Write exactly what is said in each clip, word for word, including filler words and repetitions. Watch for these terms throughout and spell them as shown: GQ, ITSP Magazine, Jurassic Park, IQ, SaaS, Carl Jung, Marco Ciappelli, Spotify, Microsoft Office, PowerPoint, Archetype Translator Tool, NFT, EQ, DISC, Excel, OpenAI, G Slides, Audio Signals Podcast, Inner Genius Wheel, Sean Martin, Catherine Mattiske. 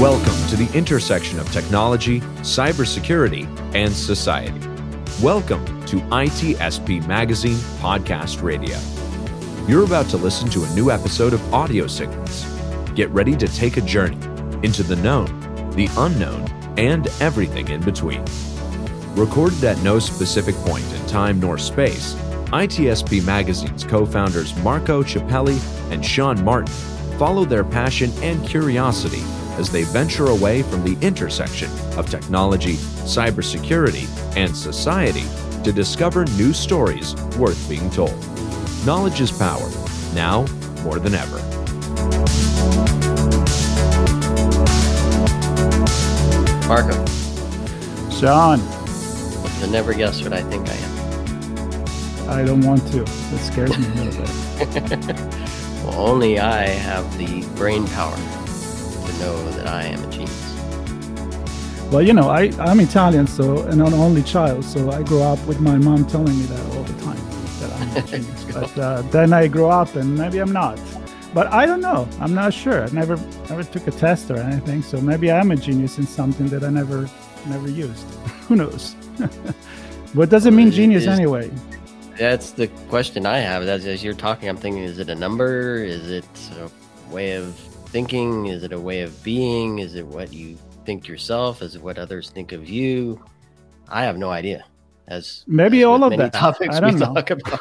Welcome to the intersection of technology, cybersecurity, and society. Welcome to I T S P Magazine Podcast Radio. You're about to listen to a new episode of Audio Signals. Get ready to take a journey into the known, the unknown, and everything in between. Recorded at no specific point in time nor space, I T S P Magazine's co-founders Marco Ciappelli and Sean Martin follow their passion and curiosity as they venture away from the intersection of technology, cybersecurity, and society to discover new stories worth being told. Knowledge is power, now more than ever. Marco. Sean. You'll never guess what I think I am. I don't want to. That scares me a little bit. Well, only I have the brain power know that I am a genius. Well, you know, I, I'm Italian, so and an only child, so I grew up with my mom telling me that all the time, that I'm a genius. But uh, then I grew up and maybe I'm not. But I don't know. I'm not sure. I never never took a test or anything, so maybe I'm a genius in something that I never never used. Who knows? What does it mean, is, genius, is, anyway? That's the question I have. That's, as you're talking, I'm thinking, is it a number? Is it a way of thinking? Is it a way of being? Is it what you think yourself? Is it what others think of you? I have no idea. As maybe as all of that topics I don't we know. Talk about.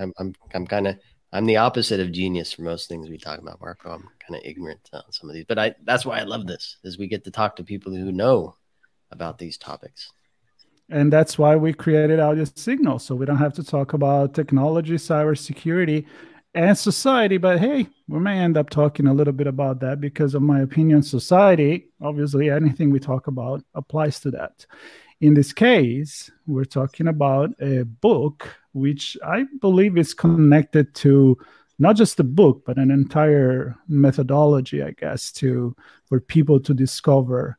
I'm I'm I'm kind of I'm the opposite of genius for most things we talk about, Marco. I'm kind of ignorant on some of these, but I that's why I love this, is we get to talk to people who know about these topics. And that's why we created Audio Signals, so we don't have to talk about technology, cybersecurity, and society, but hey, we may end up talking a little bit about that because of my opinion. Society, obviously, anything we talk about applies to that. In this case, we're talking about a book, which I believe is connected to not just a book, but an entire methodology, I guess, to for people to discover.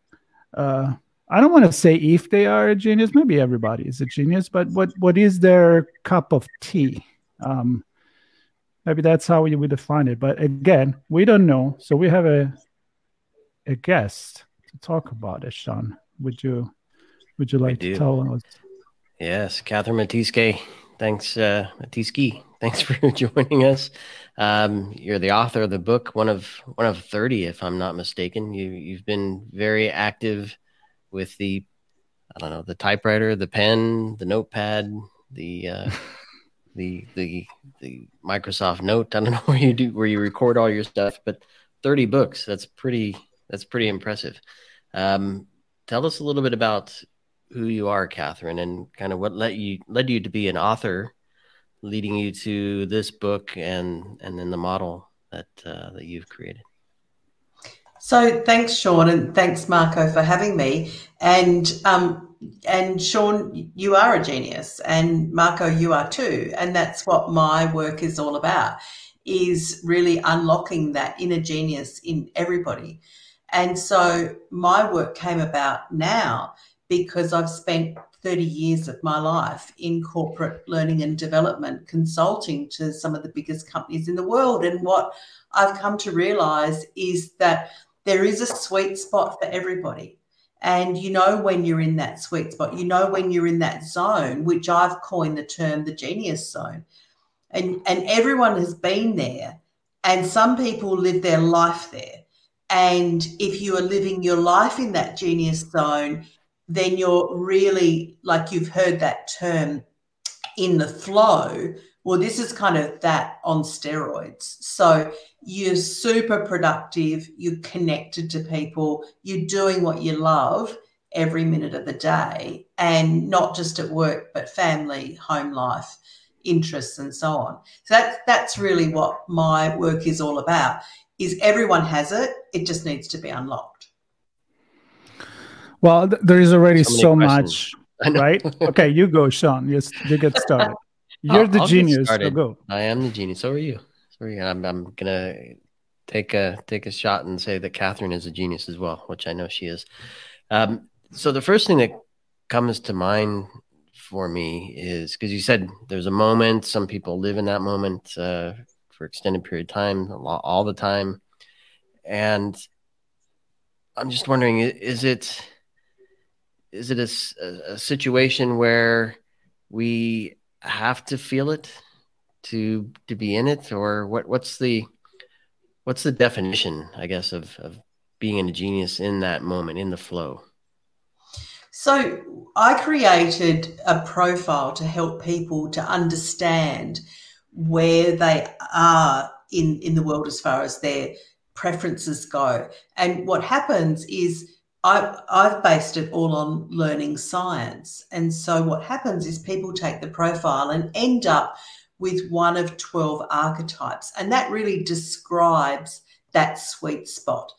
Uh, I don't want to say if they are a genius. Maybe everybody is a genius, but what what is their cup of tea? Um, Maybe that's how we would define it. But again, we don't know. So we have a a guest to talk about it, Sean. Would you would you like to tell us? Yes, Catherine Mattiske. Thanks, uh, Mattiske. Thanks for joining us. Um, you're the author of the book, one of one of thirty, if I'm not mistaken. You you've been very active with the I don't know, the typewriter, the pen, the notepad, the uh The, the the Microsoft Note. I don't know where you do where you record all your stuff, but thirty books. That's pretty that's pretty impressive. Um, tell us a little bit about who you are, Catherine, and kind of what led you led you to be an author, leading you to this book and and then the model that uh, that you've created. So thanks, Sean, and thanks, Marco, for having me. And um, and Sean, you are a genius, and Marco, you are too. And that's what my work is all about, is really unlocking that inner genius in everybody. And so my work came about now because I've spent thirty years of my life in corporate learning and development, consulting to some of the biggest companies in the world. And what I've come to realise is that there is a sweet spot for everybody. And you know when you're in that sweet spot, you know when you're in that zone, which I've coined the term the genius zone. And, and everyone has been there, and some people live their life there. And if you are living your life in that genius zone, then you're really, like you've heard that term, in the flow. Well, this is kind of that on steroids. So you're super productive, you're connected to people, you're doing what you love every minute of the day, and not just at work, but family, home life, interests, and so on. So that's, that's really what my work is all about, is everyone has it, it just needs to be unlocked. Well, th- there is already so, so much, right? Okay, you go, Sean. Yes, you get started. You're I'll, the I'll genius. So go. I am the genius. So are you. So are you. I'm, I'm gonna take a take a shot and say that Catherine is a genius as well, which I know she is. Um, so the first thing that comes to mind for me is because you said there's a moment. Some people live in that moment uh, for extended period of time, all the time, and I'm just wondering: is it is it a, a situation where we have to feel it to to be in it, or what? What's the what's the definition, I guess, of of being a genius in that moment, in the flow? So I created a profile to help people to understand where they are in, in the world as far as their preferences go. And what happens is I, I've based it all on learning science. And so what happens is people take the profile and end up with one of twelve archetypes. And that really describes that sweet spot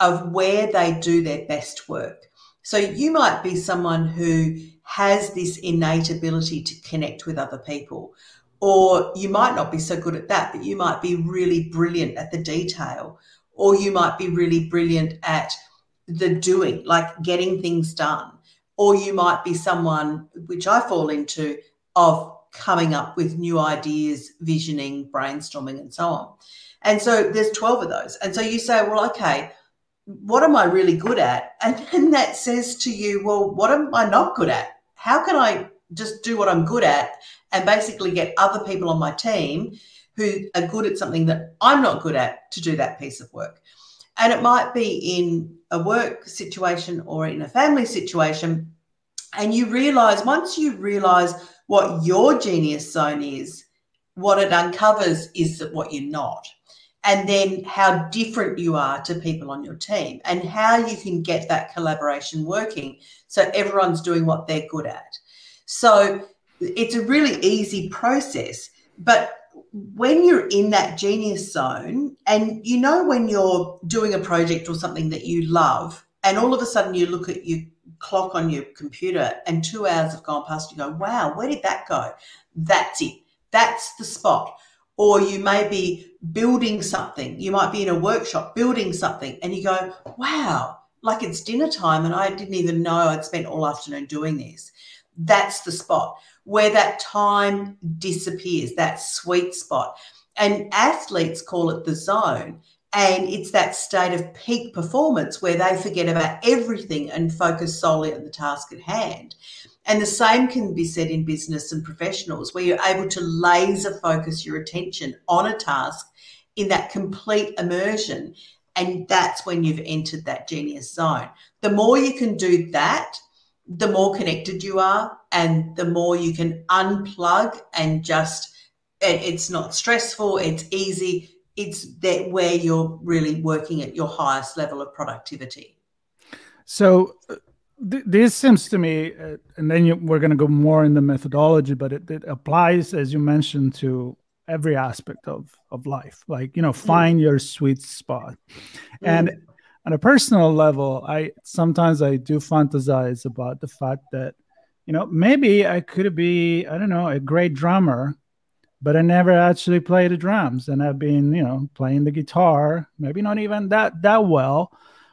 of where they do their best work. So you might be someone who has this innate ability to connect with other people, or you might not be so good at that, but you might be really brilliant at the detail, or you might be really brilliant at the doing, like getting things done, or you might be someone, which I fall into, of coming up with new ideas, visioning, brainstorming, and so on. And so there's twelve of those. And so you say, well, okay, what am I really good at? And then that says to you, well, what am I not good at? How can I just do what I'm good at and basically get other people on my team who are good at something that I'm not good at to do that piece of work? And it might be in a work situation or in a family situation. And you realise, once you realise what your genius zone is, what it uncovers is what you're not. And then how different you are to people on your team and how you can get that collaboration working so everyone's doing what they're good at. So it's a really easy process. But when you're in that genius zone, and you know when you're doing a project or something that you love and all of a sudden you look at your clock on your computer and two hours have gone past, you go, wow, where did that go? That's it. That's the spot. Or you may be building something. You might be in a workshop building something and you go, wow, like it's dinner time and I didn't even know I'd spent all afternoon doing this. That's the spot where that time disappears, that sweet spot. And athletes call it the zone. And it's that state of peak performance where they forget about everything and focus solely on the task at hand. And the same can be said in business and professionals, where you're able to laser focus your attention on a task in that complete immersion. And that's when you've entered that genius zone. The more you can do that, the more connected you are and the more you can unplug and just, it's not stressful, it's easy. It's that where you're really working at your highest level of productivity. So this seems to me, uh, and then you, we're going to go more in the methodology, but it, it applies, as you mentioned, to every aspect of, of life. Like, you know, find mm. your sweet spot. Mm. And on a personal level, I sometimes I do fantasize about the fact that, you know, maybe I could be, I don't know, a great drummer, but I never actually play the drums. And I've been, you know, playing the guitar, maybe not even that that well,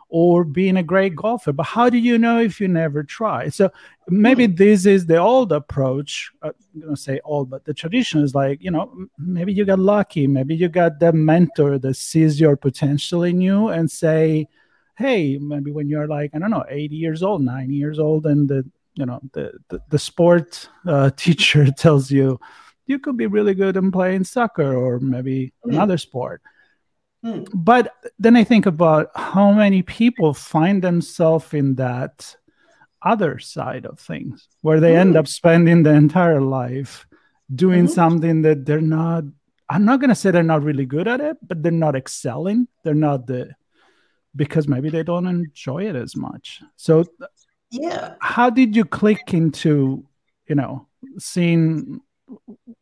or being a great golfer. But how do you know if you never try? So maybe this is the old approach. I'm going to say old, but the tradition is like, you know, maybe you got lucky. Maybe you got the mentor that sees your potential in you and say, hey, maybe when you're like, I don't know, eighty years old, ninety years old, and the, you know, the, the, the sport uh, teacher tells you, you could be really good in playing soccer or maybe mm. another sport. But then I think about how many people find themselves in that other side of things where they mm-hmm. end up spending their entire life doing mm-hmm. something that they're not, I'm not going to say they're not really good at it, but they're not excelling. They're not the, because maybe they don't enjoy it as much. So yeah, how did you click into, you know, seeing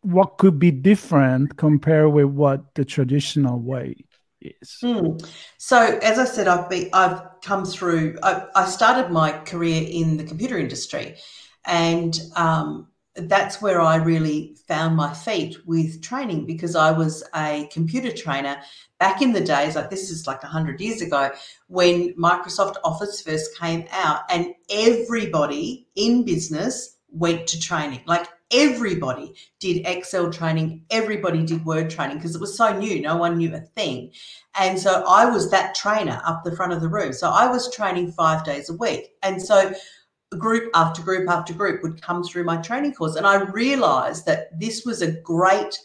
what could be different compared with what the traditional way is? Mm. So, as I said, I've been, I've come through, I, I started my career in the computer industry, and um, that's where I really found my feet with training, because I was a computer trainer back in the days, like this is like one hundred years ago, when Microsoft Office first came out, and everybody in business went to training. Like everybody did Excel training, everybody did Word training, because it was so new, no one knew a thing. And so I was that trainer up the front of the room. So I was training five days a week. And so group after group after group would come through my training course. And I realised that this was a great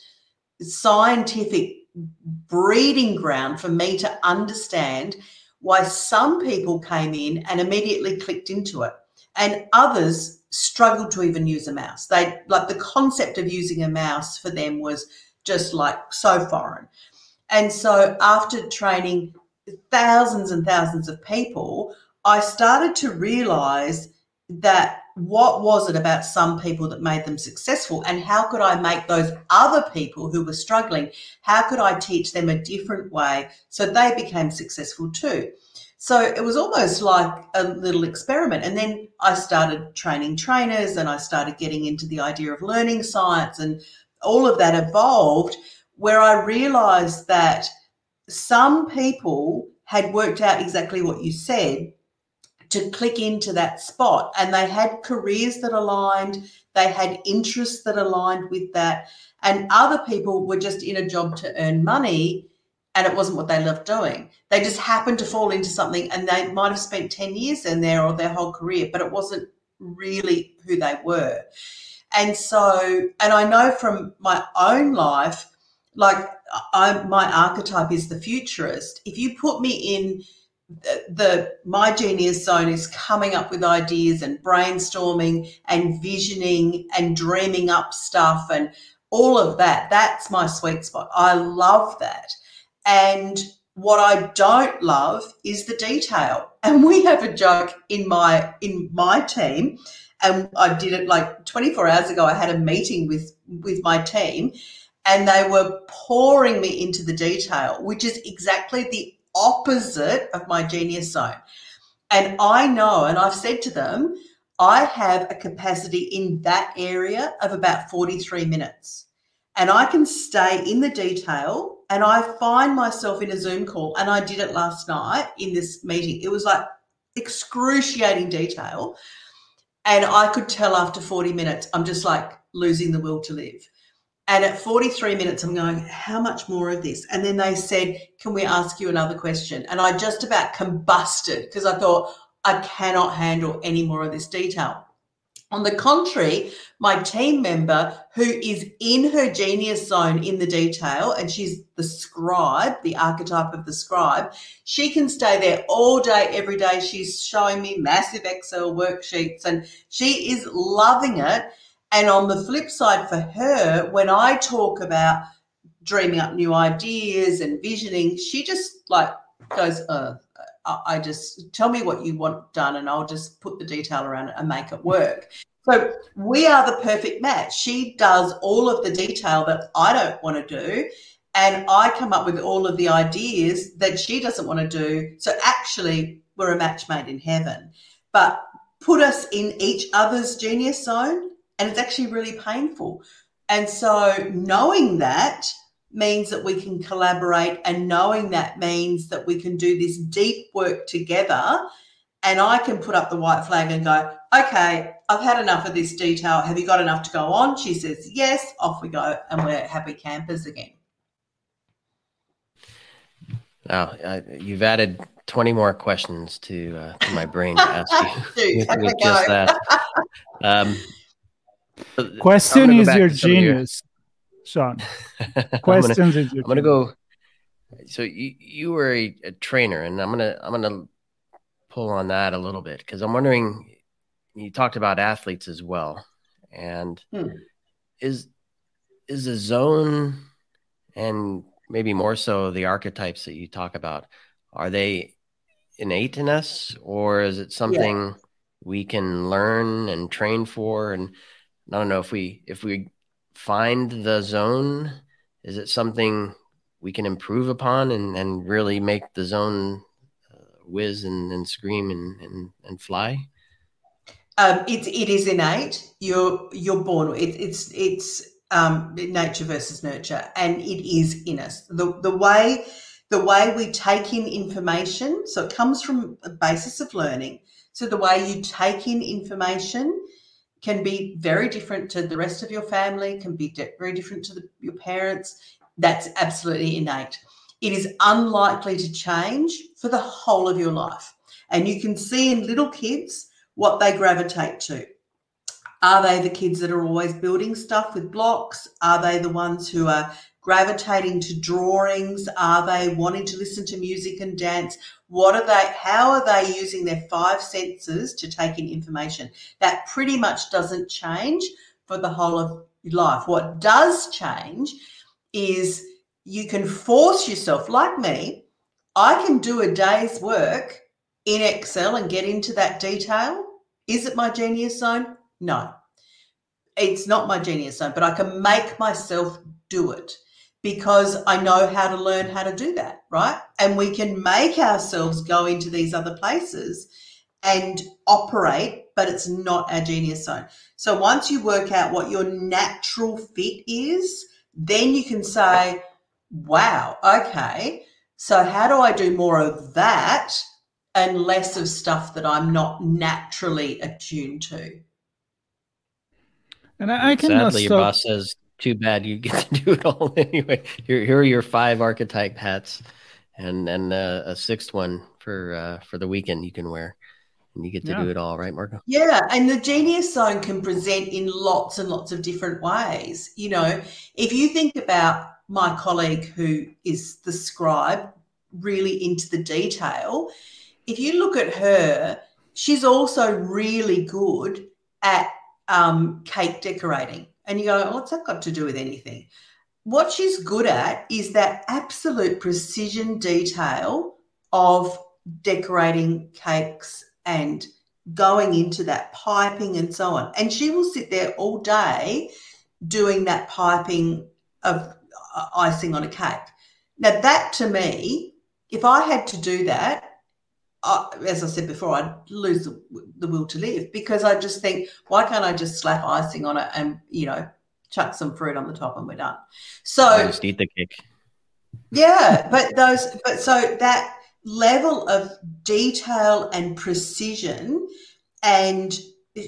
scientific breeding ground for me to understand why some people came in and immediately clicked into it, and others struggled to even use a mouse. They, like, the concept of using a mouse for them was just like so foreign. And so after training thousands and thousands of people, I started to realise that what was it about some people that made them successful, and how could I make those other people who were struggling, how could I teach them a different way so they became successful too? So it was almost like a little experiment. And then I started training trainers, and I started getting into the idea of learning science, and all of that evolved, where I realised that some people had worked out exactly what you said to click into that spot, and they had careers that aligned, they had interests that aligned with that, and other people were just in a job to earn money, and it wasn't what they loved doing. They just happened to fall into something, and they might have spent ten years in there or their whole career, but it wasn't really who they were. And so, and I know from my own life, like I, my archetype is the futurist. If you put me in The, the my genius zone is coming up with ideas and brainstorming and visioning and dreaming up stuff and all of that. That's my sweet spot. I love that. And what I don't love is the detail. And we have a joke in my in my team, and I did it like twenty-four hours ago. I had a meeting with with my team, and they were pouring me into the detail, which is exactly the opposite of my genius zone. And I know, and I've said to them, I have a capacity in that area of about forty-three minutes, and I can stay in the detail. And I find myself in a Zoom call, and I did it last night in this meeting. It was like excruciating detail, and I could tell after forty minutes I'm just like losing the will to live. And at forty-three minutes, I'm going, how much more of this? And then they said, can we ask you another question? And I just about combusted, because I thought, I cannot handle any more of this detail. On the contrary, my team member, who is in her genius zone in the detail, and she's the scribe, the archetype of the scribe, she can stay there all day, every day. She's showing me massive Excel worksheets, and she is loving it. And on the flip side for her, when I talk about dreaming up new ideas and visioning, she just like goes, uh, I just, tell me what you want done, and I'll just put the detail around it and make it work. So we are the perfect match. She does all of the detail that I don't want to do, and I come up with all of the ideas that she doesn't want to do. So actually we're a match made in heaven. But put us in each other's genius zone, and it's actually really painful. And so knowing that means that we can collaborate, and knowing that means that we can do this deep work together, and I can put up the white flag and go, okay, I've had enough of this detail. Have you got enough to go on? She says, yes, off we go, and we're happy campers again. Now, uh, you've added twenty more questions to, uh, to my brain to ask you. Dude, with just that. Um, Question is your genius, your... Sean. Questions gonna, is your I'm gonna genius. Go. So you, you were a, a trainer, and I'm gonna I'm gonna pull on that a little bit, because I'm wondering, you talked about athletes as well, and hmm. is is a zone, and maybe more so the archetypes that you talk about, are they innate in us, or is it something yeah. we can learn and train for? And I don't know if we if we find the zone, is it something we can improve upon and, and really make the zone uh, whiz and, and scream and, and, and fly? Um, it, it is innate. You're you're born. It, it's it's um, nature versus nurture, and it is in us. The the way the way we take in information. So it comes from a basis of learning. So the way you take in information can be very different to the rest of your family. Can be de- very different to the, your parents. That's absolutely innate. It is unlikely to change for the whole of your life, and you can see in little kids what they gravitate to. Are they the kids that are always building stuff with blocks? Are they the ones who are gravitating to drawings? Are they wanting to listen to music and dance? What are they, how are they using their five senses to take in information? That pretty much doesn't change for the whole of life. What does change is you can force yourself, like me, I can do a day's work in Excel and get into that detail. Is it my genius zone? No, it's not my genius zone, but I can make myself do it because I know how to learn how to do that, right? And we can make ourselves go into these other places and operate, but it's not our genius zone. So once you work out what your natural fit is, then you can say, wow, okay, so how do I do more of that and less of stuff that I'm not naturally attuned to? And I, I can sadly, your boss says, "Too bad, you get to do it all anyway." Here, here are your five archetype hats, and and uh, a sixth one for uh, for the weekend you can wear, and you get to yeah. do it all, right, Marco? Yeah, and the genius zone can present in lots and lots of different ways. You know, if you think about my colleague who is the scribe, really into the detail. If you look at her, she's also really good at um, cake decorating. And you go, oh, what's that got to do with anything? What she's good at is that absolute precision detail of decorating cakes and going into that piping and so on. And she will sit there all day doing that piping of icing on a cake. Now, that to me, if I had to do that, I, as I said before, I'd lose the, the will to live because I just think, why can't I just slap icing on it and, you know, chuck some fruit on the top and we're done? So I just eat the cake. Yeah, but those, but so that level of detail and precision, and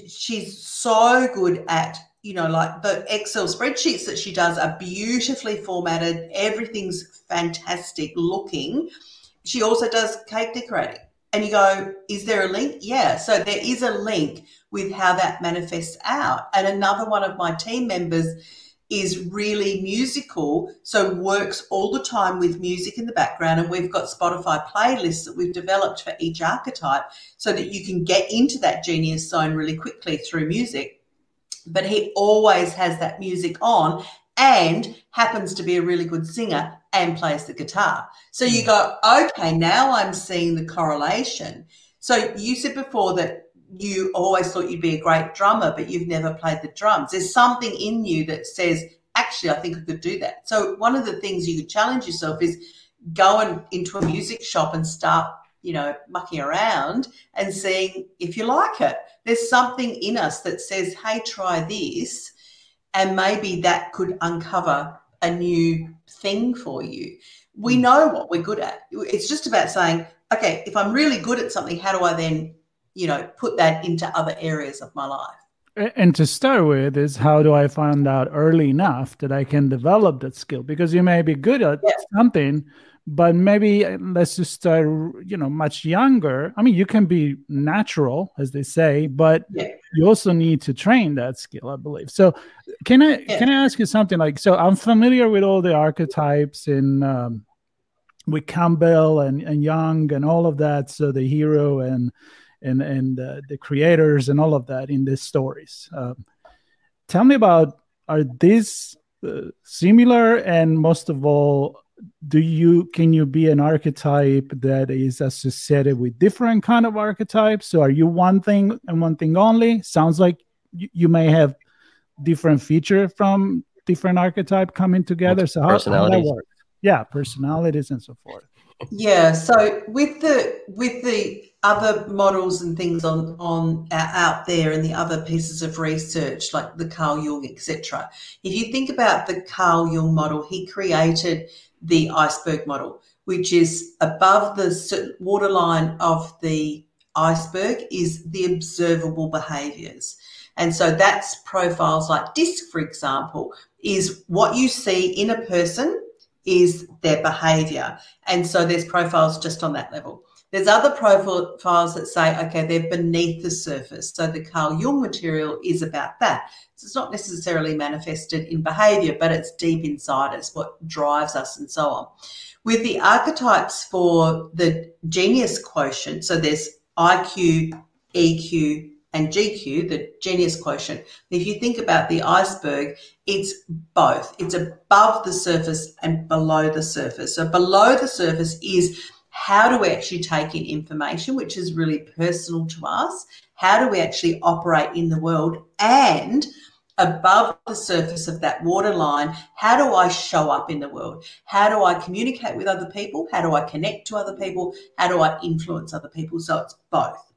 she's so good at, you know, like the Excel spreadsheets that she does are beautifully formatted. Everything's fantastic looking. She also does cake decorating. And you go, is there a link? Yeah. So there is a link with how that manifests out. And another one of my team members is really musical, so works all the time with music in the background. And we've got Spotify playlists that we've developed for each archetype so that you can get into that genius zone really quickly through music. But he always has that music on and happens to be a really good singer and plays the guitar. So you go, okay, now I'm seeing the correlation. So you said before that you always thought you'd be a great drummer, but you've never played the drums. There's something in you that says, actually, I think I could do that. So one of the things you could challenge yourself is going into a music shop and start, you know, mucking around and seeing if you like it. There's something in us that says, hey, try this, and maybe that could uncover a new thing for you. We know what we're good at. It's just about saying, okay, if I'm really good at something, how do I then, you know, put that into other areas of my life? And to start with is, how do I find out early enough that I can develop that skill? Because you may be good at yeah. something, but maybe let's just start, you know, much younger. I mean, you can be natural, as they say, but yeah. you also need to train that skill, I believe. So can I yeah. can I ask you something? Like, so I'm familiar with all the archetypes in um, with Campbell and, and Jung and all of that. So the hero and and and uh, the creators and all of that in these stories. Um, tell me about, are these uh, similar? And most of all, do you can you be an archetype that is associated with different kind of archetypes? So are you one thing and one thing only? Sounds like you, you may have different feature from different archetype coming together. So how, how does that work? yeah, personalities and so forth. Yeah, so with the with the other models and things on on out there, and the other pieces of research like the Carl Jung, et cetera. If you think about the Carl Jung model, he created the iceberg model, which is above the waterline of the iceberg is the observable behaviours. And so that's profiles like DISC, for example, is what you see in a person is their behaviour. And so there's profiles just on that level. There's other profiles that say, okay, they're beneath the surface. So the Carl Jung material is about that. So it's not necessarily manifested in behaviour, but it's deep inside us, what drives us and so on. With the archetypes for the genius quotient, so there's I Q, E Q, and G Q, the genius quotient. If you think about the iceberg, it's both. It's above the surface and below the surface. So below the surface is how do we actually take in information, which is really personal to us? How do we actually operate in the world? And above the surface of that waterline, how do I show up in the world? How do I communicate with other people? How do I connect to other people? How do I influence other people? So it's both.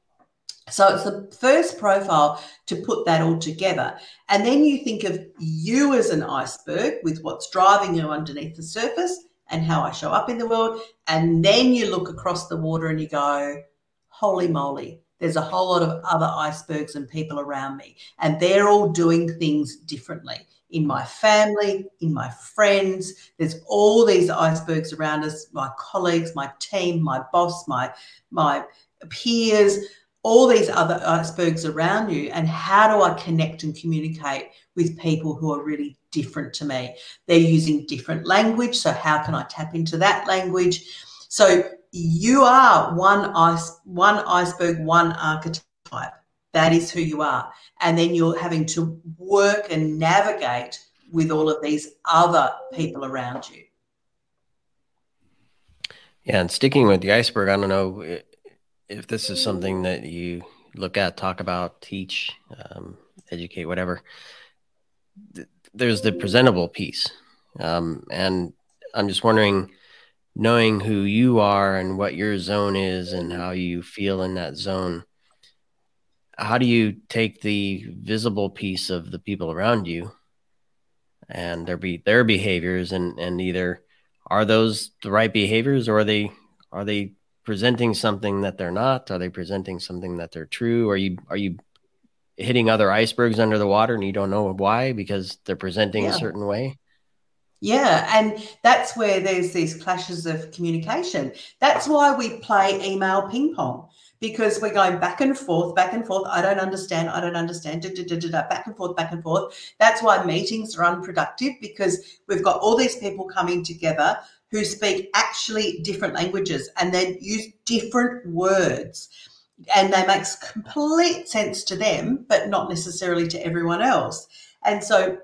So it's the first profile to put that all together. And then you think of you as an iceberg with what's driving you underneath the surface and how I show up in the world. And then you look across the water and you go, holy moly, there's a whole lot of other icebergs and people around me. And they're all doing things differently in my family, in my friends. There's all these icebergs around us, my colleagues, my team, my boss, my, my peers, all these other icebergs around you, and how do I connect and communicate with people who are really different to me? They're using different language, so how can I tap into that language? So you are one ice, one iceberg, one archetype. That is who you are. And then you're having to work and navigate with all of these other people around you. Yeah, and sticking with the iceberg, I don't know... It- if this is something that you look at, talk about, teach, um, educate, whatever, th- there's the presentable piece. Um, and I'm just wondering, knowing who you are and what your zone is and how you feel in that zone, how do you take the visible piece of the people around you and their be their behaviors and, and either are those the right behaviors or are they, are they, presenting something that they're not? Are they presenting something that they're true? Are you are you hitting other icebergs under the water and you don't know why because they're presenting yeah. a certain way? Yeah, and that's where there's these clashes of communication. That's why we play email ping pong, because we're going back and forth, back and forth. I don't understand, I don't understand, da, da, da, da, da, back and forth, back and forth. That's why meetings are unproductive, because we've got all these people coming together who speak actually different languages and then use different words, and they make complete sense to them but not necessarily to everyone else. And so,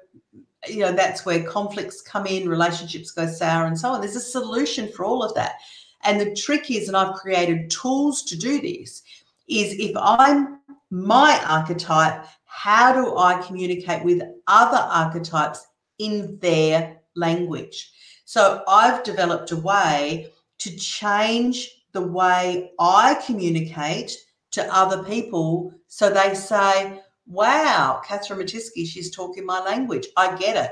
you know, that's where conflicts come in, relationships go sour and so on. There's a solution for all of that. And the trick is, and I've created tools to do this, is if I'm my archetype, how do I communicate with other archetypes in their language? So I've developed a way to change the way I communicate to other people so they say, wow, Catherine Mattiske, she's talking my language. I get it.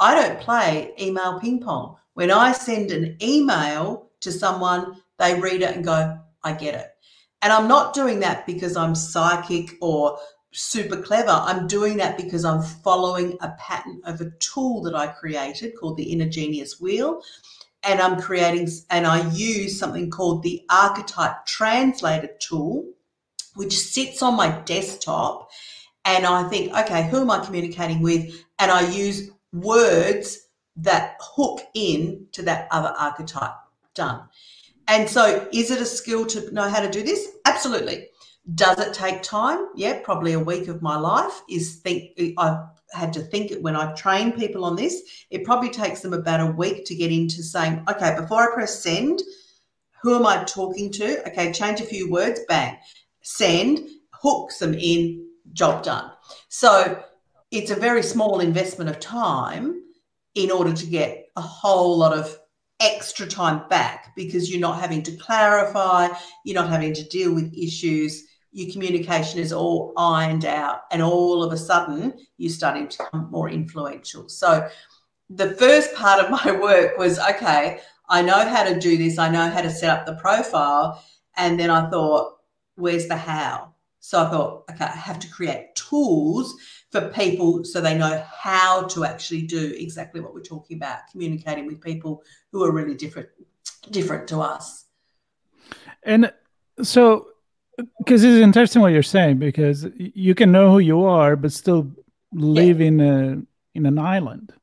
I don't play email ping pong. When I send an email to someone, they read it and go, I get it. And I'm not doing that because I'm psychic or super clever. I'm doing that because I'm following a pattern of a tool that I created called the Inner Genius Wheel, and I'm creating and I use something called the Archetype Translator Tool, which sits on my desktop, and I think, okay, who am I communicating with? And I use words that hook in to that other archetype. Done. And so is it a skill to know how to do this? Absolutely. Does it take time? Yeah, probably a week of my life is think I've had to think when I train people on this. It probably takes them about a week to get into saying, okay, before I press send, who am I talking to? Okay, change a few words, bang, send, hooks them in, job done. So it's a very small investment of time in order to get a whole lot of extra time back because you're not having to clarify, you're not having to deal with issues, your communication is all ironed out, and all of a sudden you're starting to become more influential. So the first part of my work was, okay, I know how to do this, I know how to set up the profile, and then I thought, where's the how? So I thought, okay, I have to create tools for people so they know how to actually do exactly what we're talking about, communicating with people who are really different different to us. And so, because it's interesting what you're saying, because you can know who you are but still live yeah. in a in an island.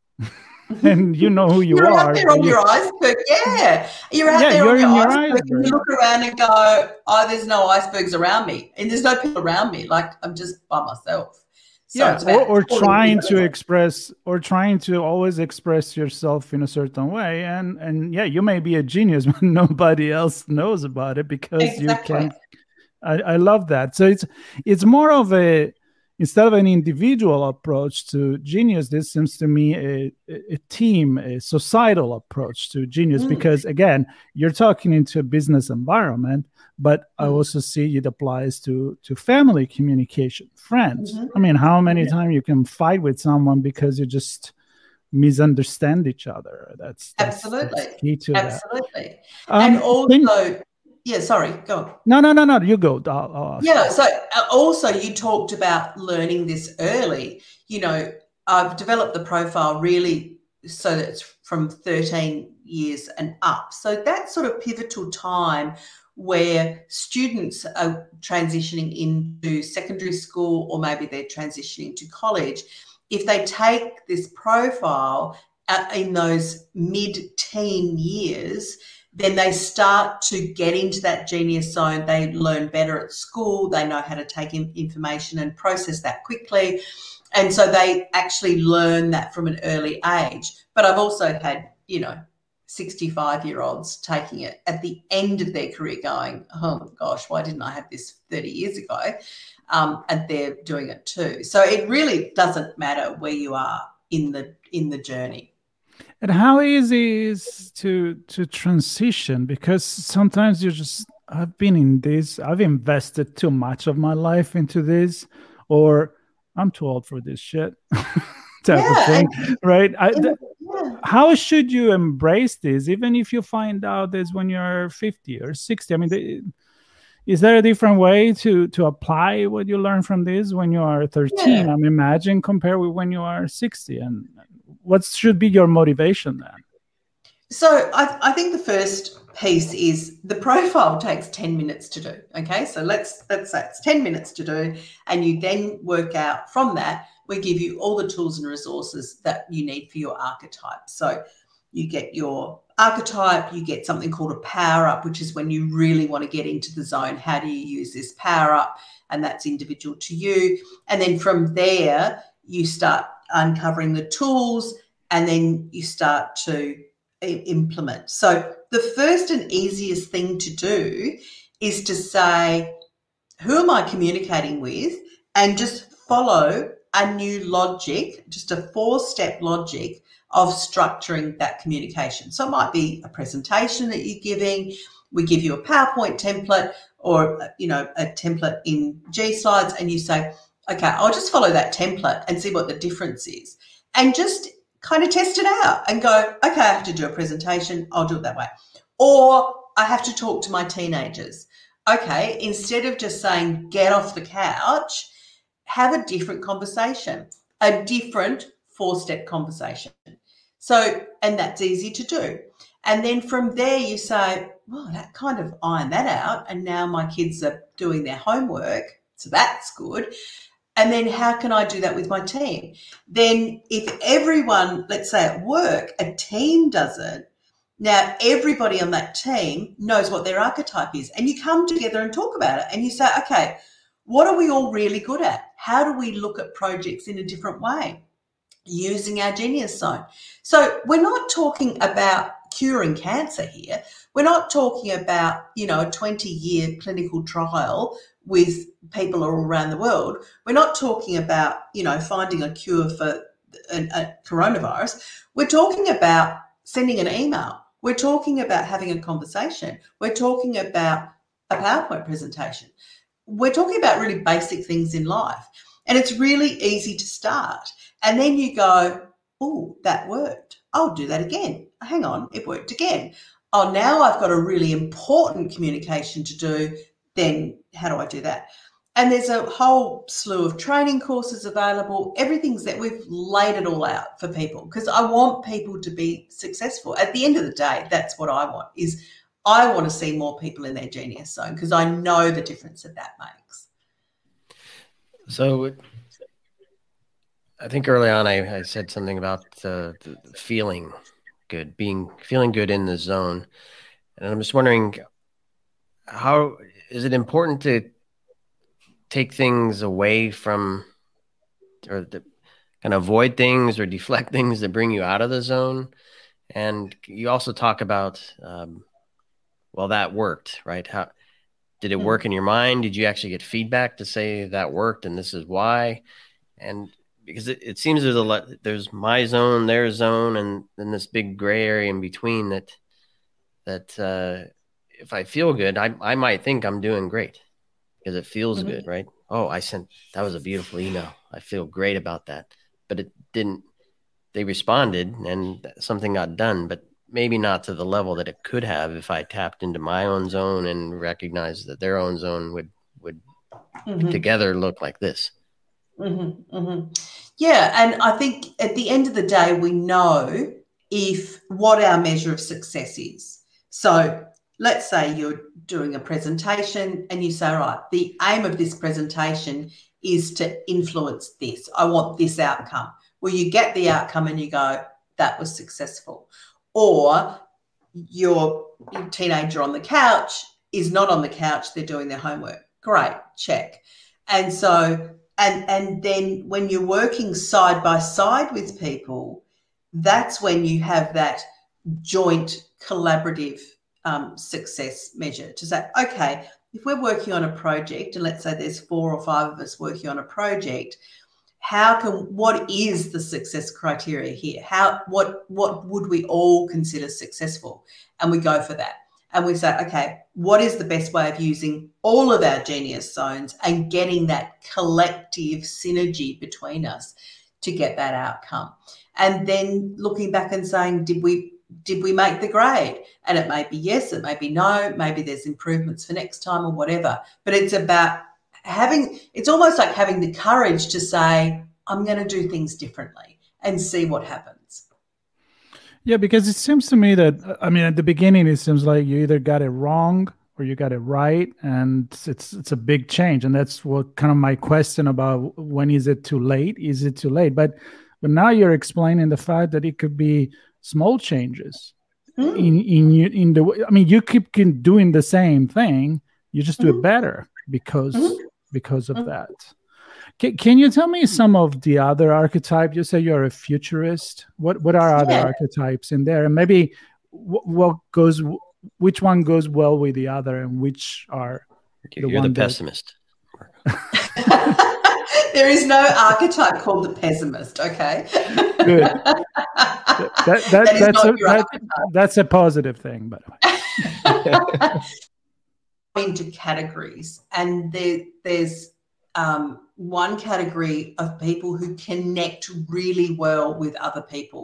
And you know who you you're are. You're out there on you... your iceberg, yeah. You're out yeah, there you're on your, your iceberg, iceberg. And you look around and go, oh, there's no icebergs around me. And there's no people around me. Like, I'm just by myself. So yeah, or, or trying to express, or trying to always express yourself in a certain way. And, and yeah, you may be a genius, but nobody else knows about it because exactly. you can't. I, I love that. So it's it's more of a, instead of an individual approach to genius, this seems to me a, a team, a societal approach to genius, mm. because, again, you're talking into a business environment, but mm. I also see it applies to, to family communication, friends. Mm-hmm. I mean, how many yeah. times you can fight with someone because you just misunderstand each other. That's, that's Absolutely. That's key to Absolutely. That. Um, and also... Then, Yeah, sorry, go on. No, no, no, no, you go. I'll, I'll yeah, so also you talked about learning this early. You know, I've developed the profile really so that it's from thirteen years and up. So that sort of pivotal time where students are transitioning into secondary school, or maybe they're transitioning to college, if they take this profile in those mid-teen years, then they start to get into that genius zone. They learn better at school. They know how to take in information and process that quickly. And so they actually learn that from an early age. But I've also had, you know, sixty-five-year-olds taking it at the end of their career going, oh, my gosh, why didn't I have this thirty years ago? Um, and they're doing it too. So it really doesn't matter where you are in the in the journey. And how easy is to to transition? Because sometimes you just, I've been in this, I've invested too much of my life into this, or I'm too old for this shit type yeah, of thing, and, right? I, and, th- yeah. How should you embrace this, even if you find out this when you're fifty or sixty? I mean, they, is there a different way to, to apply what you learn from this when you are thirteen? Yeah. I mean, imagine compared with when you are sixty, and what should be your motivation then? So I, I think the first piece is the profile takes ten minutes to do. Okay, so let's let's say it's ten minutes to do, and you then work out from that. We give you all the tools and resources that you need for your archetype. So you get your archetype, you get something called a power up, which is when you really want to get into the zone. How do you use this power up? And that's individual to you. And then from there, you start uncovering the tools, and then you start to implement. So the first and easiest thing to do is to say, who am I communicating with? And just follow a new logic, just a four-step logic of structuring that communication. So it might be a presentation that you're giving. We give you a PowerPoint template, or, you know, a template in G Slides, and you say, okay, I'll just follow that template and see what the difference is, and just kind of test it out and go, okay, I have to do a presentation, I'll do it that way. Or I have to talk to my teenagers. Okay, instead of just saying get off the couch, have a different conversation, a different four-step conversation. So, and that's easy to do. And then from there you say, well, that kind of ironed that out, and now my kids are doing their homework, so that's good. And then how can I do that with my team? Then if everyone, let's say at work, a team does it, now everybody on that team knows what their archetype is, and you come together and talk about it, and you say, okay, what are we all really good at? How do we look at projects in a different way using our genius zone? So we're not talking about curing cancer here. We're not talking about, you know, a twenty-year clinical trial with people all around the world. We're not talking about, you know, finding a cure for a, a coronavirus. We're talking about sending an email We're talking about having a conversation. We're talking about a PowerPoint presentation. We're talking about really basic things in life. And it's really easy to start. And then you go, oh, that worked. I'll do that again. Hang on, it worked again. Oh, now I've got a really important communication to do. Then how do I do that? And there's a whole slew of training courses available. Everything's that we've laid it all out for people because I want people to be successful. At the end of the day, that's what I want is I want to see more people in their genius zone because I know the difference that that makes. So I think early on I, I said something about uh, the feeling good, being feeling good in the zone. And I'm just wondering, how is it important to take things away from or the, kind of avoid things or deflect things that bring you out of the zone? And you also talk about, um, well, that worked, right? How did it work in your mind? Did you actually get feedback to say that worked and this is why? And because it, it seems there's a lot, there's my zone, their zone, and then this big gray area in between that, that uh, if I feel good, I, I might think I'm doing great. Because it feels mm-hmm. good, right? Oh, I sent, that was a beautiful email. I feel great about that. But it didn't, they responded and something got done, but maybe not to the level that it could have if I tapped into my own zone and recognized that their own zone would, would mm-hmm. together look like this. Mm-hmm. Mm-hmm. Yeah. And I think at the end of the day, we know if what our measure of success is. So let's say you're doing a presentation and you say, right, the aim of this presentation is to influence this. I want this outcome. Well, you get the outcome and you go, that was successful. Or your teenager on the couch is not on the couch. They're doing their homework. Great, check. And so, and, and then when you're working side by side with people, that's when you have that joint collaborative Um, success measure to say, okay, if we're working on a project and let's say there's four or five of us working on a project, how can, what is the success criteria here? How, what, what would we all consider successful? And we go for that. And we say, okay, what is the best way of using all of our genius zones and getting that collective synergy between us to get that outcome? And then looking back and saying, did we, Did we make the grade? And it may be yes, it may be no, maybe there's improvements for next time or whatever. But it's about having, it's almost like having the courage to say, I'm going to do things differently and see what happens. Yeah, because it seems to me that, I mean, at the beginning, it seems like you either got it wrong or you got it right. And it's it's a big change. And that's what kind of my question about when is it too late? Is it too late? But But now you're explaining the fact that it could be small changes mm. in in you in the way. I mean, you keep doing the same thing. You just mm-hmm. do it better because mm-hmm. because of mm-hmm. that. Can, can you tell me some of the other archetypes? You say you're a futurist. What what are other yeah. archetypes in there? And maybe what, what goes, which one goes well with the other, and which are you're the, you're one the pessimist. That... There is no archetype called the pessimist, okay? Good. That, that, that is that's, not a, your that, that's a positive thing, by the way. Into categories, and there, there's um, one category of people who connect really well with other people,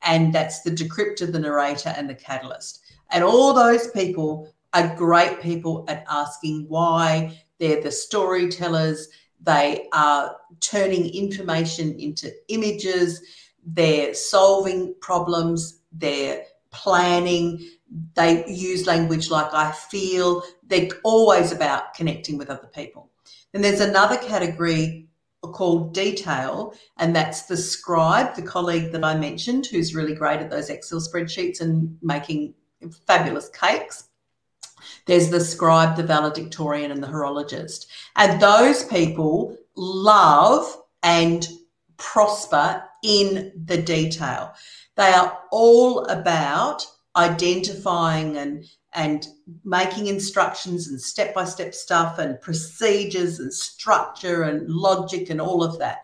and that's the decryptor, the narrator, and the catalyst. And all those people are great people at asking why. They're the storytellers. They are turning information into images. They're solving problems. They're planning. They use language like I feel. They're always about connecting with other people. Then there's another category called detail, and that's the scribe, the colleague that I mentioned, who's really great at those Excel spreadsheets and making fabulous cakes. There's the scribe, the valedictorian, and the horologist. And those people love and prosper in the detail. They are all about identifying and, and making instructions and step-by-step stuff and procedures and structure and logic and all of that.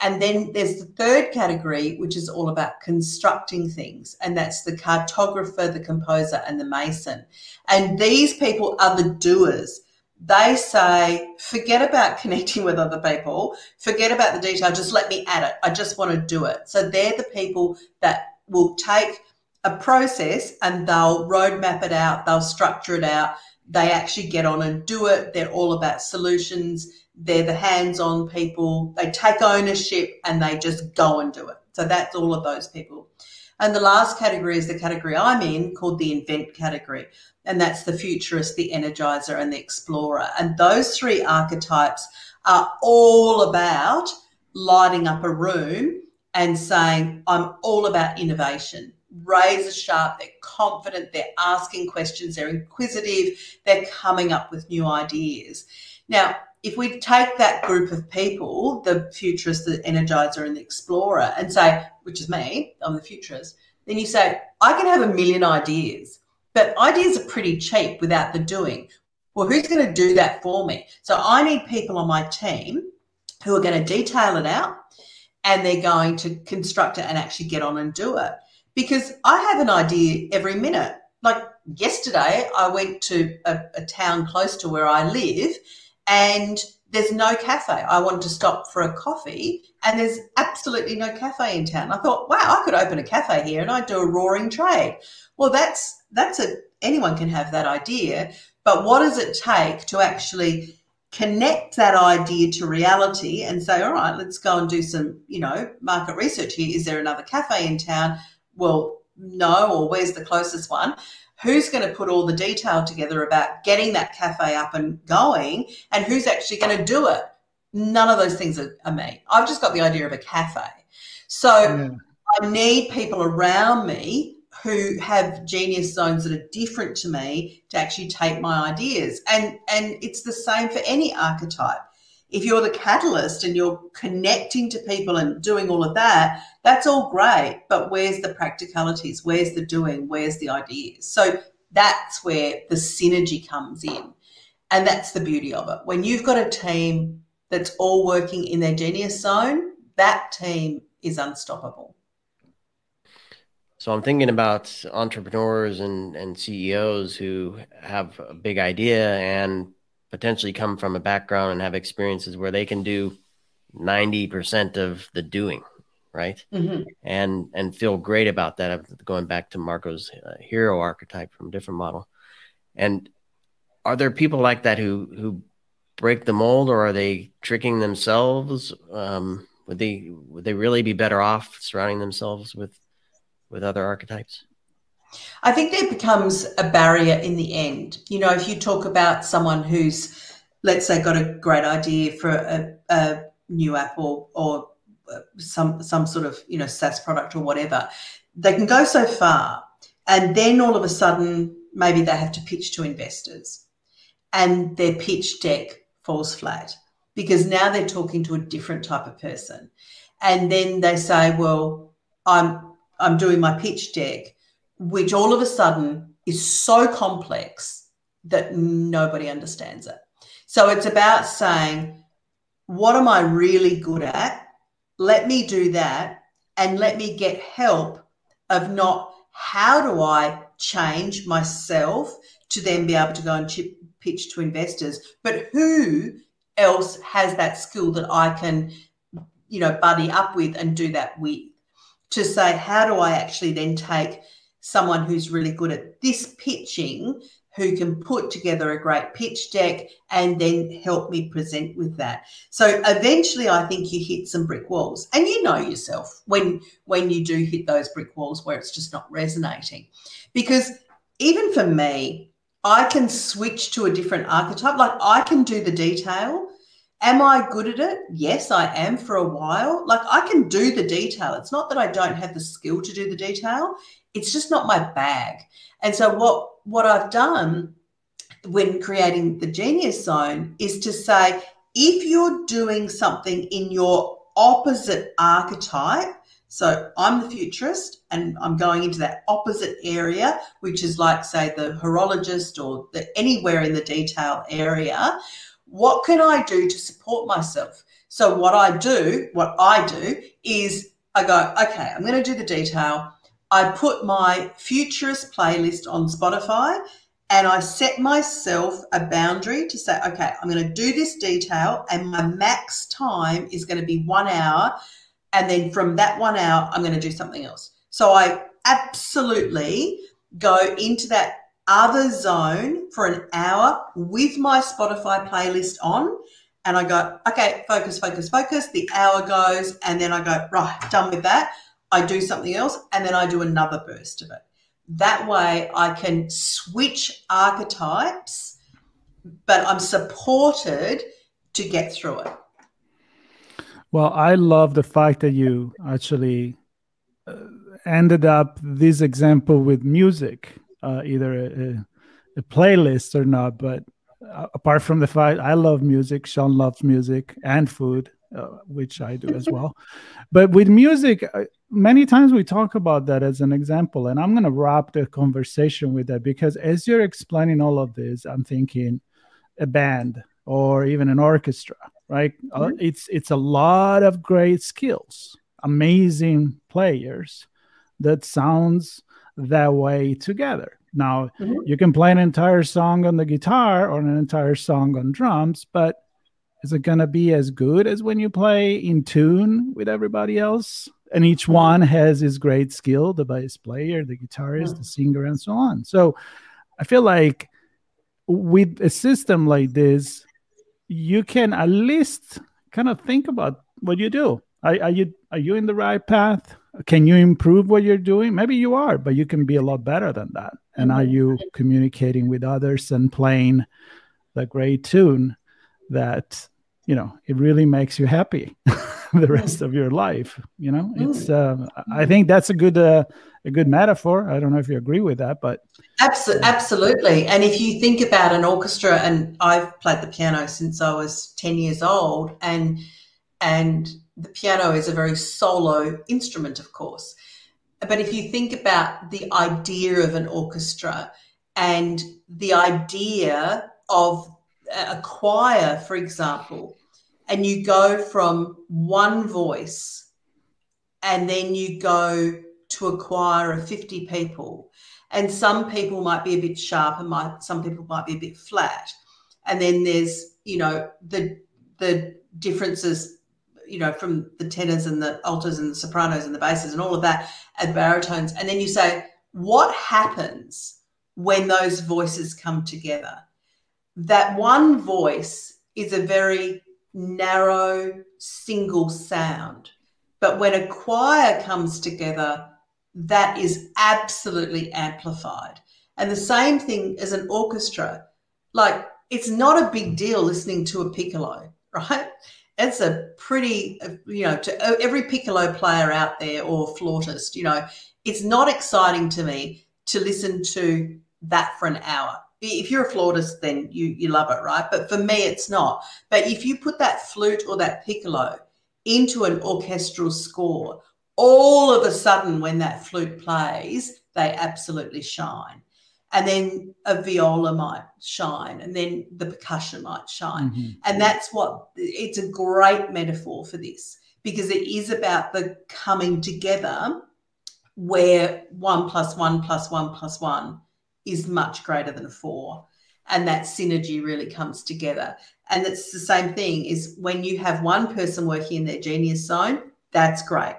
And then there's the third category, which is all about constructing things. And that's the cartographer, the composer, and the mason. And these people are the doers. They say, forget about connecting with other people, forget about the detail, just let me at it. I just want to do it. So they're the people that will take a process and they'll roadmap it out, they'll structure it out, they actually get on and do it. They're all about solutions. They're the hands-on people. They take ownership and they just go and do it. So that's all of those people. And the last category is the category I'm in, called the invent category. And that's the futurist, the energizer, and the explorer. And those three archetypes are all about lighting up a room and saying, I'm all about innovation. Razor sharp, they're confident, they're asking questions, they're inquisitive, they're coming up with new ideas. Now, if we take that group of people, the futurist, the energizer, and the explorer, and say, which is me, I'm the futurist, then you say, I can have a million ideas, but ideas are pretty cheap without the doing. Well, who's going to do that for me? So I need people on my team who are going to detail it out and they're going to construct it and actually get on and do it. Because I have an idea every minute. Like yesterday, I went to a, a town close to where I live, and there's no cafe. I wanted to stop for a coffee and there's absolutely no cafe in town. I thought, wow, I could open a cafe here and I'd do a roaring trade. Well, that's that's a anyone can have that idea, but what does it take to actually connect that idea to reality and say, all right, let's go and do some, you know, market research here. Is there another cafe in town? Well, no, or where's the closest one? Who's going to put all the detail together about getting that cafe up and going, and who's actually going to do it? None of those things are, are me. I've just got the idea of a cafe. So mm. I need people around me who have genius zones that are different to me to actually take my ideas. And, and it's the same for any archetype. If you're the catalyst and you're connecting to people and doing all of that, that's all great, but where's the practicalities? Where's the doing? Where's the ideas? So that's where the synergy comes in, and that's the beauty of it. When you've got a team that's all working in their genius zone, that team is unstoppable. So I'm thinking about entrepreneurs and, and C E Os who have a big idea and potentially come from a background and have experiences where they can do ninety percent of the doing, right? Mm-hmm. And and feel great about that. I'm going back to Marco's uh, hero archetype from a different model. And are there people like that who who break the mold, or are they tricking themselves? Um, would they would they really be better off surrounding themselves with with other archetypes? I think there becomes a barrier in the end. You know, if you talk about someone who's, let's say, got a great idea for a, a new app or, or some some sort of, you know, SaaS product or whatever, they can go so far, and then all of a sudden maybe they have to pitch to investors and their pitch deck falls flat because now they're talking to a different type of person. And then they say, well, I'm I'm doing my pitch deck, which all of a sudden is so complex that nobody understands it. So it's about saying, what am I really good at? Let me do that, and let me get help of not how do I change myself to then be able to go and chip, pitch to investors, but who else has that skill that I can, you know, buddy up with and do that with, to say, how do I actually then take someone who's really good at this pitching, who can put together a great pitch deck and then help me present with that. So eventually I think you hit some brick walls, and you know yourself when, when you do hit those brick walls where it's just not resonating. Because even for me, I can switch to a different archetype. Like, I can do the detail. Am I good at it? Yes, I am, for a while. Like, I can do the detail. It's not that I don't have the skill to do the detail. It's just not my bag. And so what, what I've done when creating the Genius Zone is to say, if you're doing something in your opposite archetype, so I'm the futurist and I'm going into that opposite area, which is like, say, the horologist or the anywhere in the detail area, what can I do to support myself? So what I do, what I do is I go, okay, I'm going to do the detail. I put my futurist playlist on Spotify and I set myself a boundary to say, okay, I'm going to do this detail and my max time is going to be one hour. And then from that one hour, I'm going to do something else. So I absolutely go into that other zone for an hour with my Spotify playlist on. And I go, okay, focus, focus, focus. The hour goes and then I go, right, done with that. I do something else and then I do another burst of it. That way I can switch archetypes, but I'm supported to get through it. Well, I love the fact that you actually ended up this example with music, uh, either a, a playlist or not, but apart from the fact I love music, Sean loves music and food, uh, which I do as well. But with music, many times we talk about that as an example, and I'm going to wrap the conversation with that because as you're explaining all of this, I'm thinking a band or even an orchestra, right? Mm-hmm. It's it's a lot of great skills, amazing players that sounds that way together. Now, mm-hmm. you can play an entire song on the guitar or an entire song on drums, but is it going to be as good as when you play in tune with everybody else? And each one has his great skill, the bass player, the guitarist, mm-hmm. the singer, and so on. So I feel like with a system like this, you can at least kind of think about what you do. Are, are you are you in the right path? Can you improve what you're doing? Maybe you are, but you can be a lot better than that. And are you communicating with others and playing the great tune that, you know, it really makes you happy the rest of your life? You know, it's, uh, I think that's a good, uh, a good metaphor. I don't know if you agree with that, but. Absol- absolutely. And if you think about an orchestra, and I've played the piano since I was ten years old and, and, the piano is a very solo instrument, of course. But if you think about the idea of an orchestra and the idea of a choir, for example, and you go from one voice and then you go to a choir of fifty people, and some people might be a bit sharp and might, some people might be a bit flat. And then there's, you know, the the differences, you know, from the tenors and the altos and the sopranos and the basses and all of that, and baritones. And then you say, what happens when those voices come together? That one voice is a very narrow, single sound. But when a choir comes together, that is absolutely amplified. And the same thing as an orchestra. Like, it's not a big deal listening to a piccolo, right? It's a pretty, you know, to every piccolo player out there or flautist, you know, it's not exciting to me to listen to that for an hour. If you're a flautist, then you you love it, right? But for me, it's not. But if you put that flute or that piccolo into an orchestral score, all of a sudden when that flute plays, they absolutely shine. And then a viola might shine, and then the percussion might shine. Mm-hmm. And that's what, it's a great metaphor for this because it is about the coming together where one plus one plus one plus one is much greater than four. And that synergy really comes together. And it's the same thing is when you have one person working in their genius zone, that's great.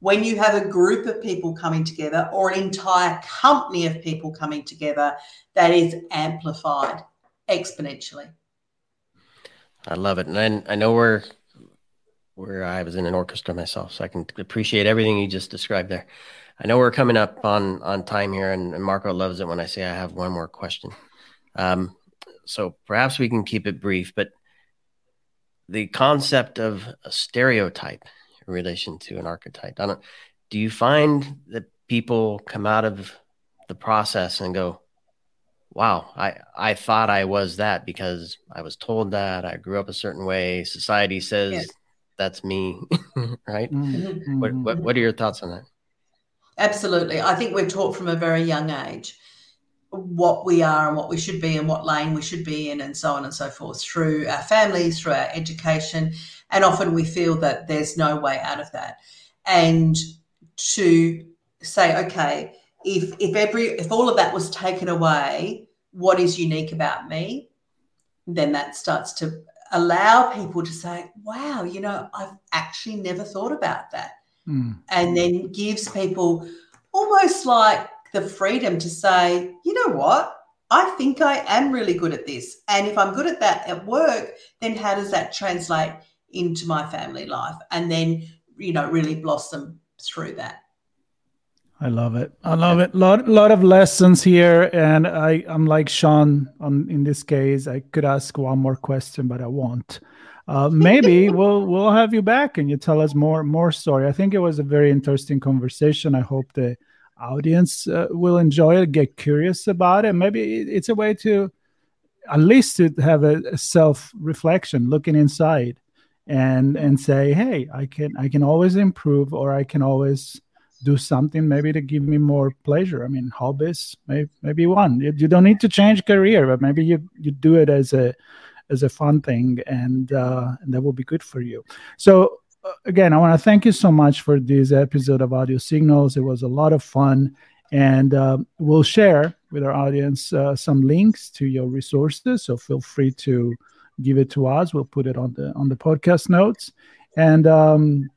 When you have a group of people coming together or an entire company of people coming together, that is amplified exponentially. I love it. And I, I know we're, we're, I was in an orchestra myself, so I can appreciate everything you just described there. I know we're coming up on, on time here, and, and Marco loves it when I say I have one more question. Um, so perhaps we can keep it brief, but the concept of a stereotype in relation to an archetype. I don't, do you find that people come out of the process and go, wow, I, I thought I was that because I was told that, I grew up a certain way, society says yes. That's me, right? Mm-hmm. What, what what are your thoughts on that? Absolutely. I think we're taught from a very young age. what we are and what we should be and what lane we should be in and so on and so forth through our families, through our education. And often we feel that there's no way out of that. And to say, okay, if if every if all of that was taken away, what is unique about me? Then that starts to allow people to say, wow, you know, I've actually never thought about that. Mm. And then gives people almost like the freedom to say, you know what, I think I am really good at this. And if I'm good at that at work, then how does that translate into my family life? And then, you know, really blossom through that. I love it. I love it. Lot, lot of lessons here. And I, I'm like Sean on, in this case, I could ask one more question, but I won't. Uh, maybe we'll we'll have you back and you tell us more more story. I think it was a very interesting conversation. I hope the audience uh, will enjoy it, get curious about it. Maybe it's a way to at least to have a, a self-reflection, looking inside and and say, hey, I can I can always improve, or I can always do something maybe to give me more pleasure. I mean, hobbies, maybe, maybe one. You, you don't need to change career, but maybe you, you do it as a as a fun thing, and, uh, and that will be good for you. So uh, again, I want to thank you so much for this episode of Audio Signals. It was a lot of fun, and uh, we'll share with our audience uh, some links to your resources. So feel free to give it to us. We'll put it on the on the podcast notes. And um,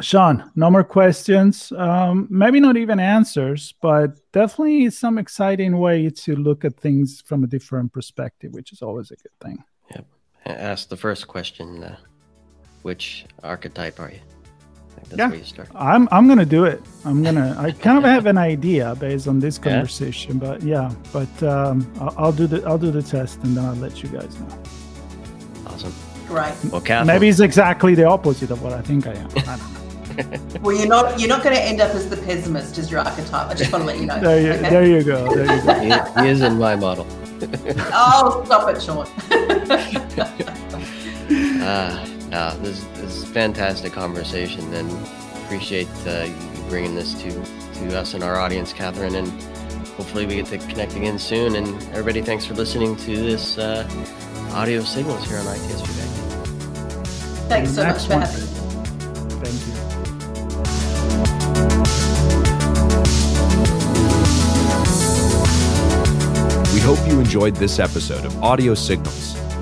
Sean, no more questions, um, maybe not even answers, but definitely some exciting way to look at things from a different perspective, which is always a good thing. Yep. Ask the first question, uh, which archetype are you? I think that's yeah. where you start. I'm I'm gonna do it. I'm gonna. I kind of have an idea based on this conversation, yeah. but yeah. But um, I'll, I'll do the I'll do the test, and then I'll let you guys know. Awesome. Right. Well, Catherine, maybe it's exactly the opposite of what I think I am. I don't know. Well, you're not you're not going to end up as the pessimist as your archetype. I just want to let you know. There you, okay? there you go. There you go. He, he is in my model. Oh, stop it, Sean. Ah, no, this, this is a fantastic conversation, and appreciate uh, you bringing this to to us and our audience, Catherine. And hopefully we get to connect again soon. And everybody, thanks for listening to this uh, Audio Signals here on I T S P Magazine. Thanks so much for having me. Thank you. Hope you enjoyed this episode of Audio Signals.